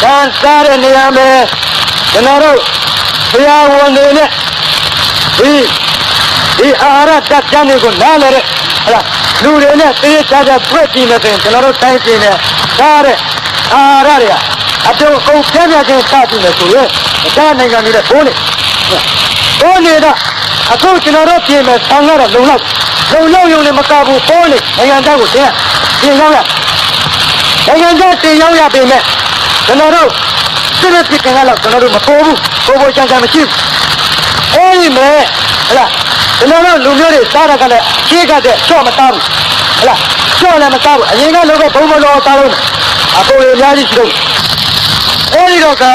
Danser ner med den här fjärrvåningen I örat att jag nu går närmare. Luren är styrkade bröttinet, eller då tänkte jag där örar jag. Att jag kom fram jag kan ta till det så jag. Där en gång I det fånigt. Fånigt då. Att jag kunde rått ge mig stannar av långt. Långt gjorde mig kabo fånigt. Jag kan ta och se. Det gör jag. Jag kan ta till jag jag blir med. Senaro, senet ni tengah lakukan senaro makobu, kobu yang kami cium. Ini me, lah. Senaro lumyori cara kena, jaga deh, cuma tahu, lah. Cuma tahu, jangan lupa bawa bawa tahu. Aku lari situ. Ini doka,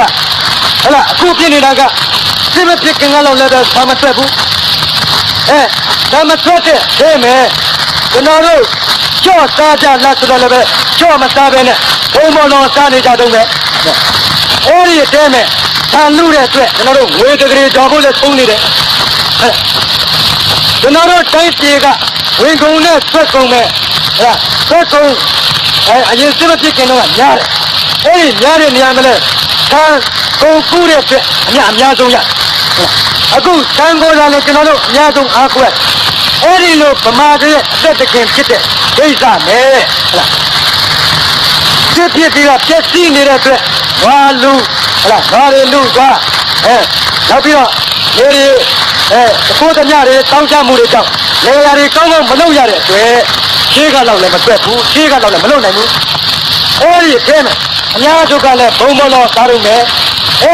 lah. Kuki ni naga. Senet ni tengah lakukan sama cebu. Sama cete, he me. Senaro, cuma saja lakukan lebe, cuma tahu ni. Umur orang sahni jadu me. Orang ini deh me, tandu deh tu. Jangan orang weh kiri jago deh puni deh. Jangan orang tight dia, weh kau ni sweat kau me. Sweat kau, aje sebab dia kenal niar. Niar ni amel, tan kau pura tu, niar tu niar. Aku tan kau jalan kenal orang niar tu aku. Orang ini pemakai sedekah kita, kita me. Dia tidak cecing ni rasa, walu, lah, warelu, wah, tapi lah, ni, kodenya ni, tangga muri tang, ni tangga malu jari, tu, siapa lalu macam tu, siapa lalu malu ni, ni time, ni juga le, bombol tarum eh,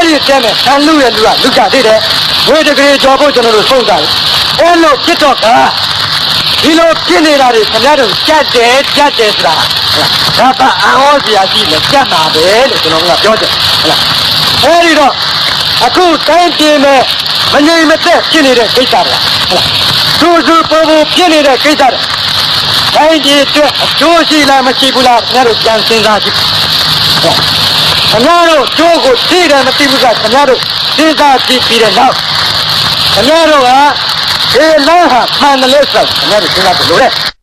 ni time, tanlu yang luar, luka di deh, wujud kiri jago jenarus sunggal, elo kita dah, ilo kini lari, jenarus cete lah. Kata awal biasa lekang nabe, lekang orang biasa. Hari itu aku tanya me, menjadi macam kini dek kita lah. Tujuh puluh kini dek kita. Hari itu tujuh lah macam bulan, nyaru jangan sengaja. Nyaru jogo tiada macam bulan, nyaru sengaja pilih nak. Nyaru ah, elah mana lesas, nyaru sengaja boleh.